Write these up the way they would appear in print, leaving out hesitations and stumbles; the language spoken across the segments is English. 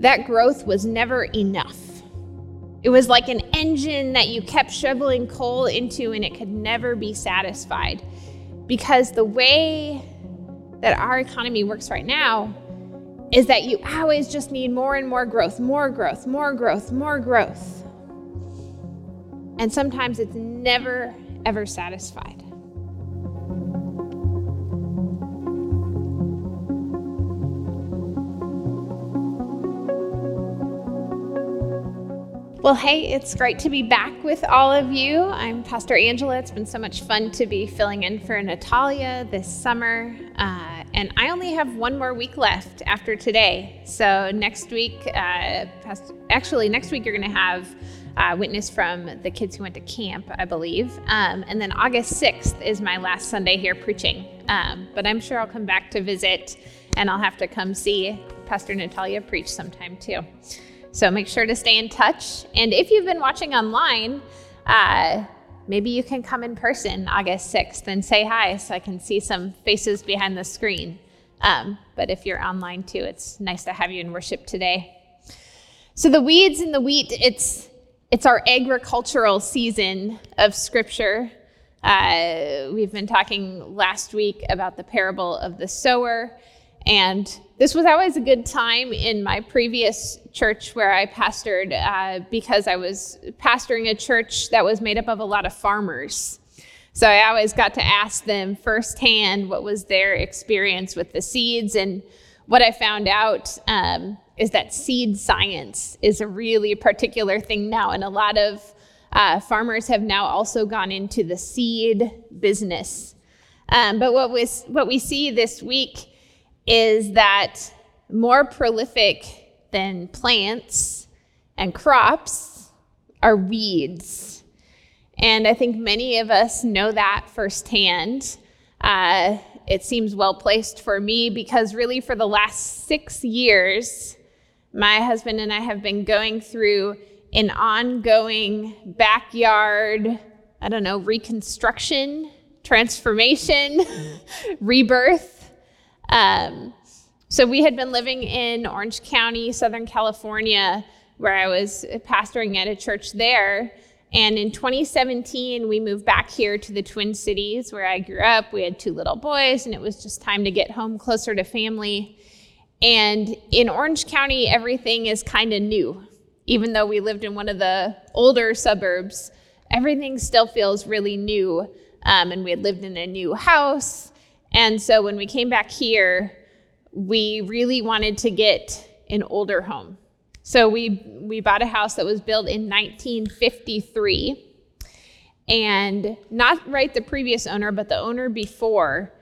that growth was never enough. It was like an engine that you kept shoveling coal into and it could never be satisfied. Because the way that our economy works right now is that you always just need more and more growth, more growth, more growth, more growth. And sometimes it's never, ever satisfied. Well, hey, it's great to be back with all of you. I'm Pastor Angela. It's been so much fun to be filling in for Natalia this summer. And I only have one more week left after today. So next week, next week you're going to have witness from the kids who went to camp, I believe. And then August 6th is my last Sunday here preaching. But I'm sure I'll come back to visit and I'll have to come see Pastor Natalia preach sometime too. So make sure to stay in touch. And if you've been watching online, maybe you can come in person August 6th and say hi so I can see some faces behind the screen. But if you're online too, it's nice to have you in worship today. So the weeds and the wheat, it's our agricultural season of scripture. We've been talking last week about the parable of the sower, and this was always a good time in my previous church where I pastored because I was pastoring a church that was made up of a lot of farmers. So I always got to ask them firsthand what was their experience with the seeds. And what I found out is that seed science is a really particular thing now. And a lot of farmers have now also gone into the seed business. But what we see this week is that more prolific than plants and crops are weeds. And I think many of us know that firsthand. It seems well-placed for me because really for the last 6 years, my husband and I have been going through an ongoing backyard, reconstruction, transformation, rebirth. So we had been living in Orange County, Southern California, where I was pastoring at a church there. And in 2017, we moved back here to the Twin Cities where I grew up. We had two little boys and it was just time to get home closer to family. And in Orange County, everything is kind of new. Even though we lived in one of the older suburbs, everything still feels really new. And we had lived in a new house. And so when we came back here, we really wanted to get an older home. So we bought a house that was built in 1953. And not the previous owner, but the owner before,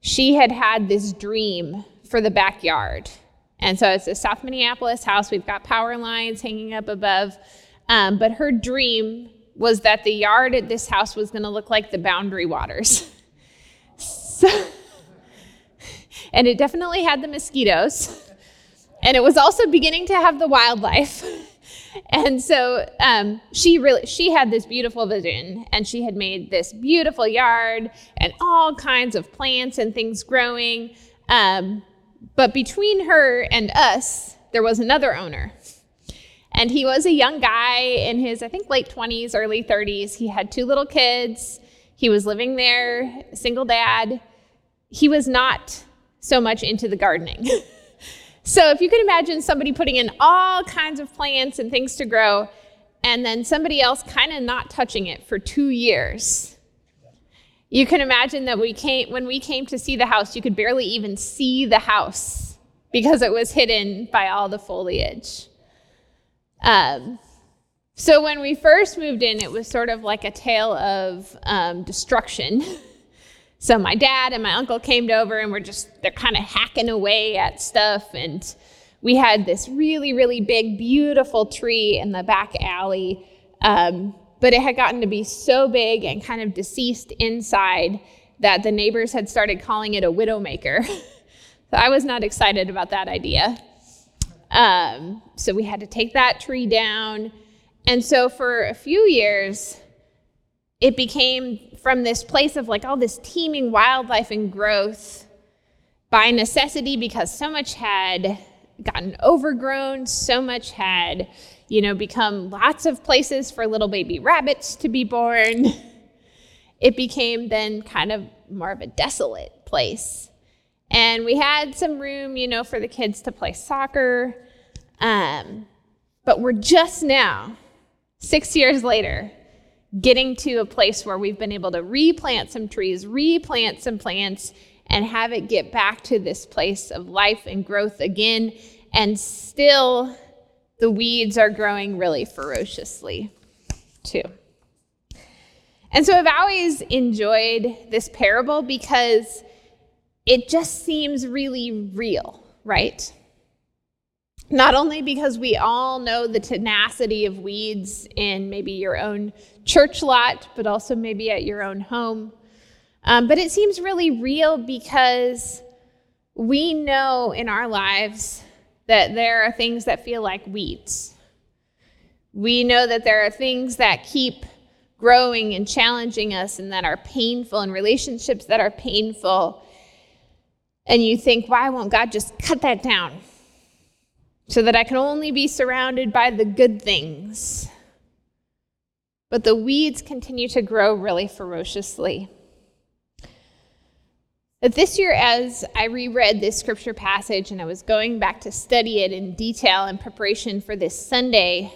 she had had this dream for the backyard. And so it's a South Minneapolis house. We've got power lines hanging up above. But her dream was that the yard at this house was going to look like the Boundary Waters. And it definitely had the mosquitoes. And it was also beginning to have the wildlife. And so she had this beautiful vision. And she had made this beautiful yard and all kinds of plants and things growing. But between her and us, there was another owner. And he was a young guy in his, late 20s, early 30s. He had two little kids. He was living there, single dad. He was not so much into the gardening. So if you could imagine somebody putting in all kinds of plants and things to grow, and then somebody else kind of not touching it for 2 years. You can imagine that when we came to see the house, you could barely even see the house because it was hidden by all the foliage. So when we first moved in, it was sort of like a tale of destruction. So my dad and my uncle came over and they're kind of hacking away at stuff. And we had this really, really big, beautiful tree in the back alley. But it had gotten to be so big and kind of deceased inside that the neighbors had started calling it a widowmaker. So I was not excited about that idea. So we had to take that tree down. And so for a few years, it became from this place of all this teeming wildlife and growth by necessity because so much had gotten overgrown. So much had, become lots of places for little baby rabbits to be born. It became then kind of more of a desolate place. And we had some room, for the kids to play soccer. But we're just now, 6 years later, getting to a place where we've been able to replant some trees, replant some plants, and have it get back to this place of life and growth again. And still, the weeds are growing really ferociously, too. And so I've always enjoyed this parable because it just seems really real, right? Not only because we all know the tenacity of weeds in maybe your own church lot, but also maybe at your own home. But it seems really real because we know in our lives that there are things that feel like weeds. We know that there are things that keep growing and challenging us and that are painful, and relationships that are painful. And you think, why won't God just cut that down so that I can only be surrounded by the good things? But the weeds continue to grow really ferociously. But this year, as I reread this scripture passage and I was going back to study it in detail in preparation for this Sunday,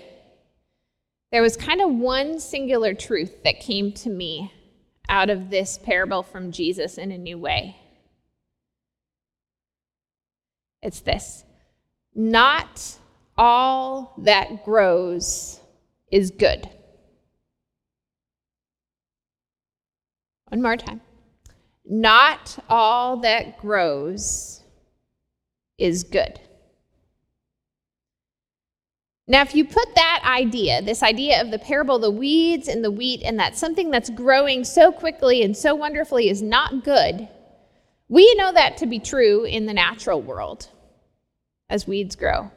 there was kind of one singular truth that came to me out of this parable from Jesus in a new way. It's this: not all that grows is good. One more time. Not all that grows is good. Now, if you put that idea, this idea of the parable, the weeds and the wheat, and that something that's growing so quickly and so wonderfully is not good, we know that to be true in the natural world as weeds grow.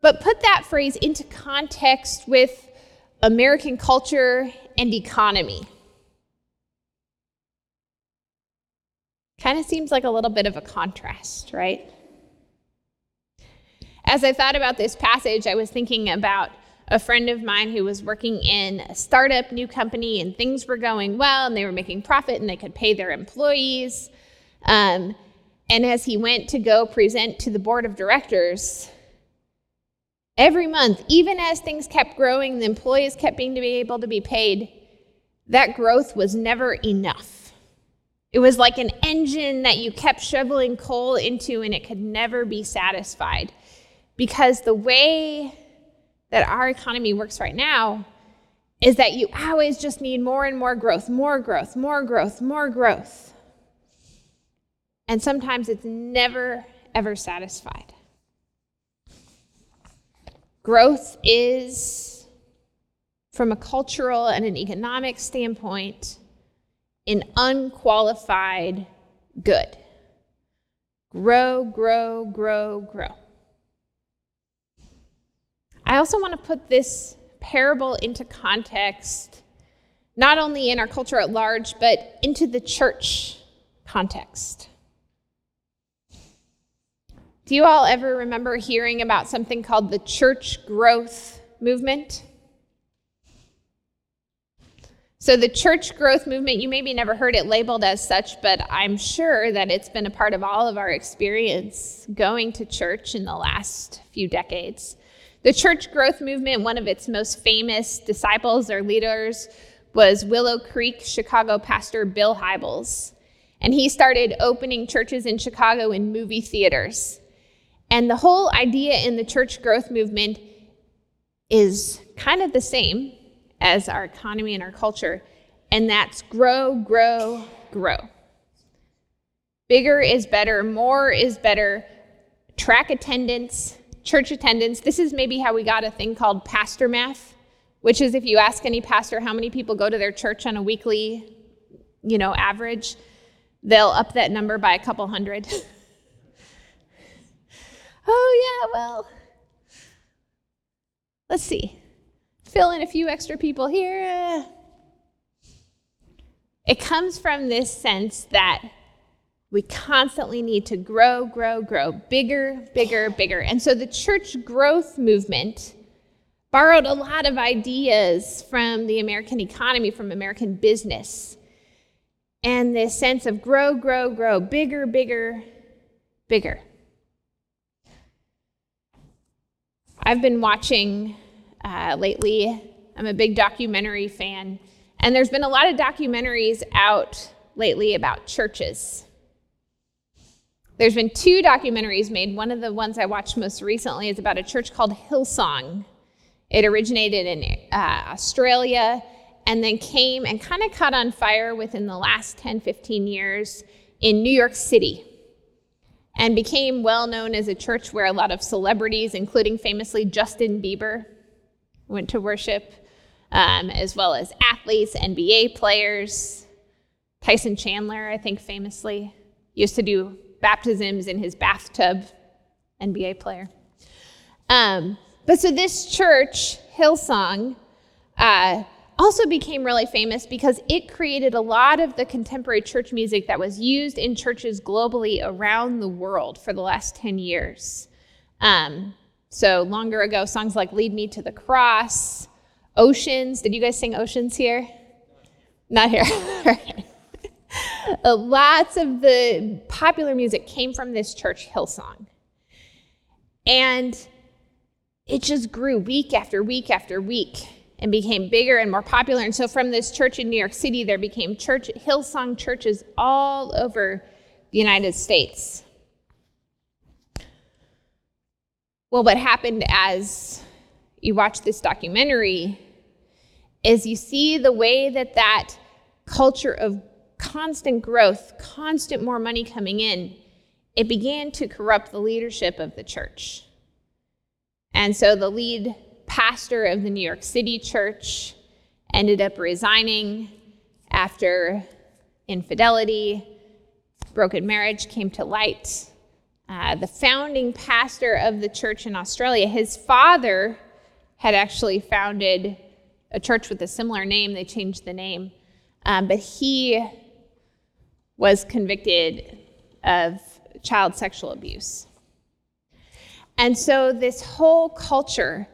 But put that phrase into context with American culture and economy. Kind of seems like a little bit of a contrast, right? As I thought about this passage, I was thinking about a friend of mine who was working in a startup, new company, and things were going well, and they were making profit, and they could pay their employees. And as he went to go present to the board of directors, every month, even as things kept growing, the employees kept being able to be paid, that growth was never enough. It was like an engine that you kept shoveling coal into, and it could never be satisfied. Because the way that our economy works right now is that you always just need more and more growth, more growth, more growth, more growth. And sometimes it's never, ever satisfied. Growth is, from a cultural and an economic standpoint, an unqualified good. Grow, grow, grow, grow. I also want to put this parable into context, not only in our culture at large, but into the church context. Do you all ever remember hearing about something called the church growth movement? So the church growth movement, you maybe never heard it labeled as such, but I'm sure that it's been a part of all of our experience going to church in the last few decades. The church growth movement, one of its most famous disciples or leaders was Willow Creek, Chicago pastor Bill Hybels. And he started opening churches in Chicago in movie theaters. And the whole idea in the church growth movement is kind of the same as our economy and our culture, and that's grow, grow, grow. Bigger is better, more is better, track attendance, church attendance. This is maybe how we got a thing called pastor math, which is if you ask any pastor how many people go to their church on a weekly, average, they'll up that number by a couple hundred. Oh, yeah, well, let's see. Fill in a few extra people here. It comes from this sense that We constantly need to grow, bigger, bigger. And so the church growth movement borrowed a lot of ideas from the American economy, from American business. And this sense of grow, bigger, bigger. I've been watching lately, I'm a big documentary fan, and there's been a lot of documentaries out lately about churches. There's been two documentaries made. One of the ones I watched most recently is about a church called Hillsong. It originated in Australia and then came and kind of caught on fire within the last 10, 15 years in New York City, and became well known as a church where a lot of celebrities, including famously Justin Bieber, went to worship, as well as athletes, NBA players. Tyson Chandler, I think famously, used to do baptisms in his bathtub, NBA player. But so this church, Hillsong, also became really famous because it created a lot of the contemporary church music that was used in churches globally around the world for the last 10 years. So longer ago, songs like Lead Me to the Cross, Oceans. Did you guys sing Oceans here? Not here. Lots of the popular music came from this church, Hillsong. And it just grew week after week after week, and became bigger and more popular. And so from this church in New York City, there became Hillsong churches all over the United States. Well, what happened as you watch this documentary is you see the way that that culture of constant growth, constant more money coming in, it began to corrupt the leadership of the church. And so the lead pastor of the New York City church ended up resigning after infidelity, broken marriage came to light. The founding pastor of the church in Australia, his father had actually founded a church with a similar name. They changed the name, but he was convicted of child sexual abuse. And so this whole culture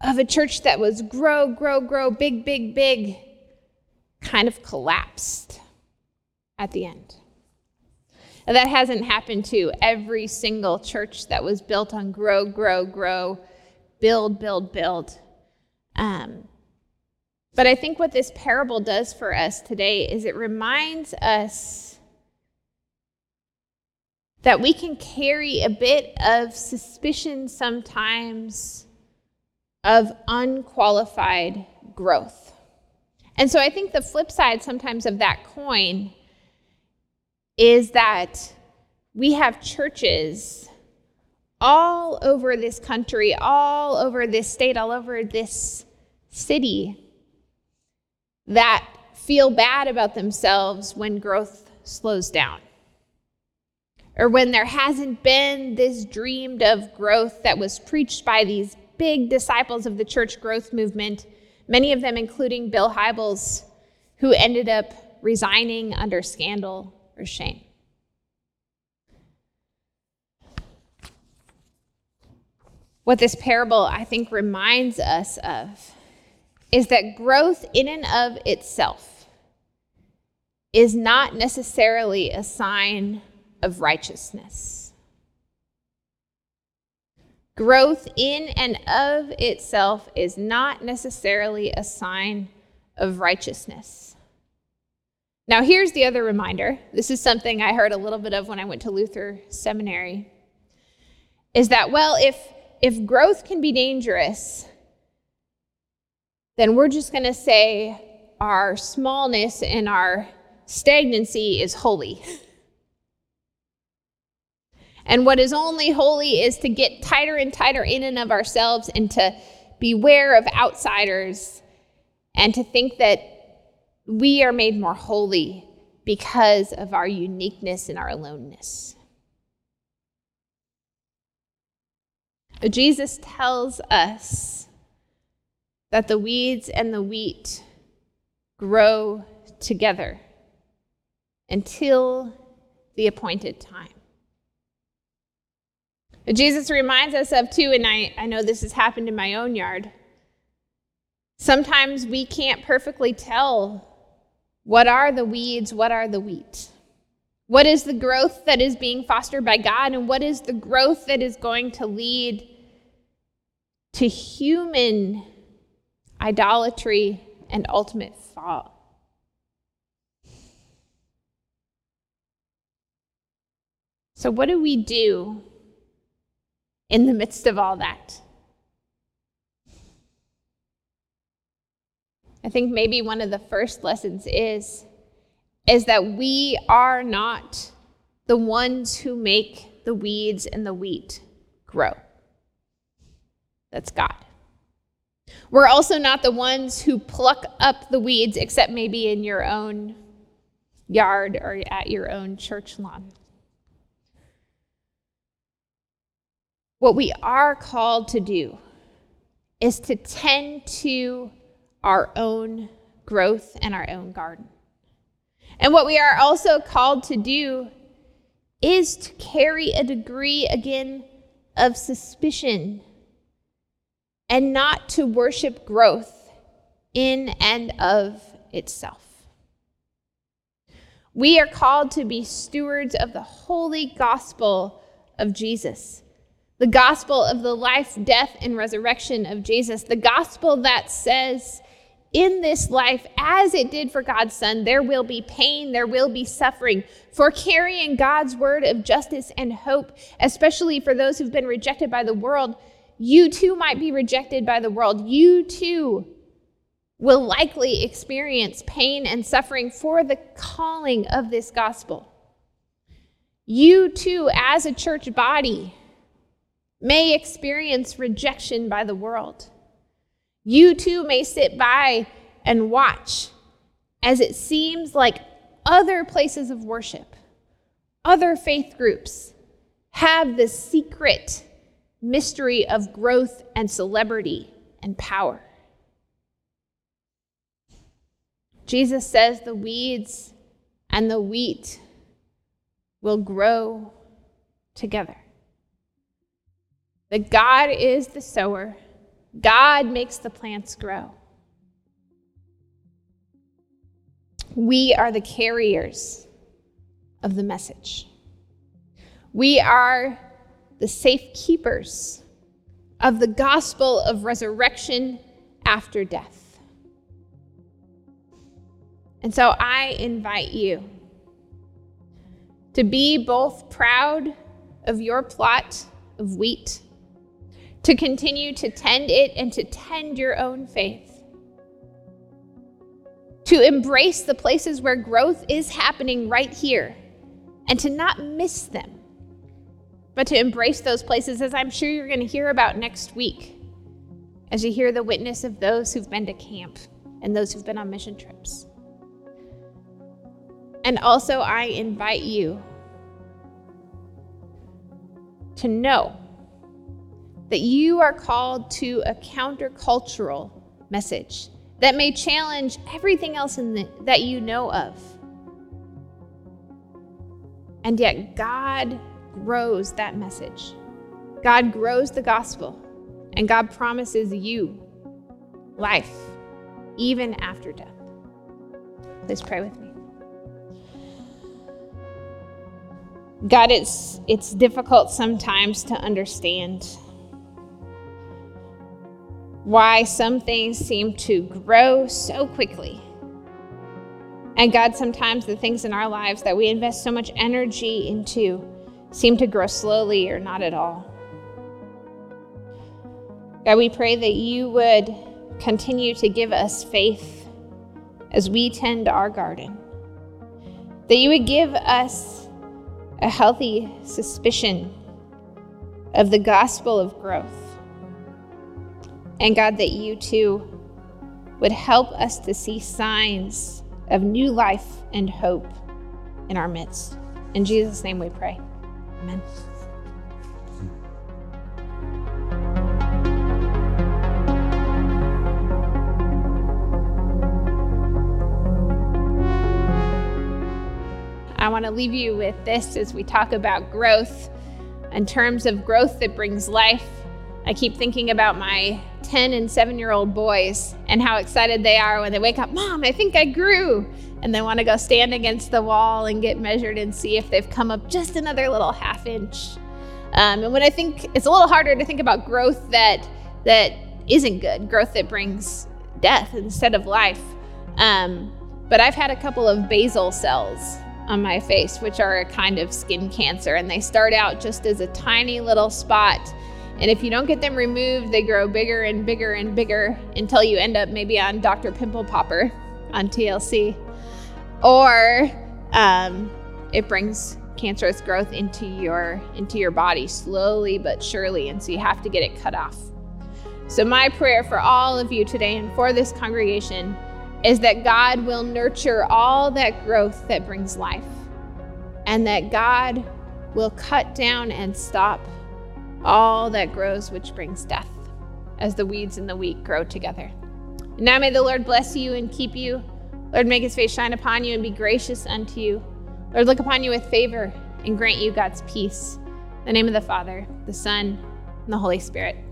of a church that was grow, big, kind of collapsed at the end. And that hasn't happened to every single church that was built on grow, build. But I think what this parable does for us today is it reminds us that we can carry a bit of suspicion sometimes of unqualified growth. And so I think the flip side sometimes of that coin is that we have churches all over this country, all over this state, all over this city that feel bad about themselves when growth slows down, or when there hasn't been this dreamed of growth that was preached by these big disciples of the church growth movement, many of them including Bill Hybels, who ended up resigning under scandal or shame. What this parable, I think, reminds us of is that growth in and of itself is not necessarily a sign of righteousness. Growth in and of itself is not necessarily a sign of righteousness. Now, here's the other reminder. This is something I heard a little bit of when I went to Luther Seminary, is that, well, if growth can be dangerous, then we're just going to say our smallness and our stagnancy is holy. And what is only holy is to get tighter and tighter in and of ourselves, and to beware of outsiders, and to think that we are made more holy because of our uniqueness and our aloneness. Jesus tells us that the weeds and the wheat grow together until the appointed time. But Jesus reminds us of too, and I know this has happened in my own yard, sometimes we can't perfectly tell what are the weeds, what are the wheat. What is the growth that is being fostered by God, and what is the growth that is going to lead to human idolatry and ultimate fall? So what do we do in the midst of all that? I think maybe one of the first lessons is that we are not the ones who make the weeds and the wheat grow. That's God. We're also not the ones who pluck up the weeds, except maybe in your own yard or at your own church lawn. What we are called to do is to tend to our own growth and our own garden. And what we are also called to do is to carry a degree, again, of suspicion and not to worship growth in and of itself. We are called to be stewards of the holy gospel of Jesus, the gospel of the life, death, and resurrection of Jesus, the gospel that says, in this life, as it did for God's Son, there will be pain, there will be suffering. For carrying God's word of justice and hope, especially for those who've been rejected by the world, you too might be rejected by the world. You too will likely experience pain and suffering for the calling of this gospel. You too, as a church body, may experience rejection by the world. You too may sit by and watch as it seems like other places of worship, other faith groups have this secret mystery of growth and celebrity and power. Jesus says the weeds and the wheat will grow together. That God is the sower. God makes the plants grow. We are the carriers of the message. We are the safekeepers of the gospel of resurrection after death. And so I invite you to be both proud of your plot of wheat, to continue to tend it and to tend your own faith. To embrace the places where growth is happening right here and to not miss them, but to embrace those places, as I'm sure you're going to hear about next week, as you hear the witness of those who've been to camp and those who've been on mission trips. And also, I invite you to know that you are called to a countercultural message that may challenge everything else that you know of. And yet God grows that message. God grows the gospel, and God promises you life even after death. Please pray with me. God, it's difficult sometimes to understand why some things seem to grow so quickly. And God, sometimes the things in our lives that we invest so much energy into seem to grow slowly or not at all. God, we pray that you would continue to give us faith as we tend our garden, that you would give us a healthy suspicion of the gospel of growth. And God, that you too would help us to see signs of new life and hope in our midst. In Jesus' name we pray. Amen. I want to leave you with this as we talk about growth. In terms of growth that brings life, I keep thinking about my 10 and 7-year-old boys and how excited they are when they wake up, "Mom, I think I grew." And they want to go stand against the wall and get measured and see if they've come up just another little half inch. And when I think, it's a little harder to think about growth that isn't good, growth that brings death instead of life. But I've had a couple of basal cells on my face, which are a kind of skin cancer. And they start out just as a tiny little spot. And if you don't get them removed, they grow bigger and bigger and bigger until you end up maybe on Dr. Pimple Popper on TLC. Or it brings cancerous growth into your body slowly but surely, and so you have to get it cut off. So my prayer for all of you today and for this congregation is that God will nurture all that growth that brings life, and that God will cut down and stop all that grows which brings death, as the weeds and the wheat grow together. And now may the Lord bless you and keep you. Lord, make his face shine upon you and be gracious unto you. Lord, look upon you with favor and grant you God's peace. In the name of the Father, the Son, and the Holy Spirit.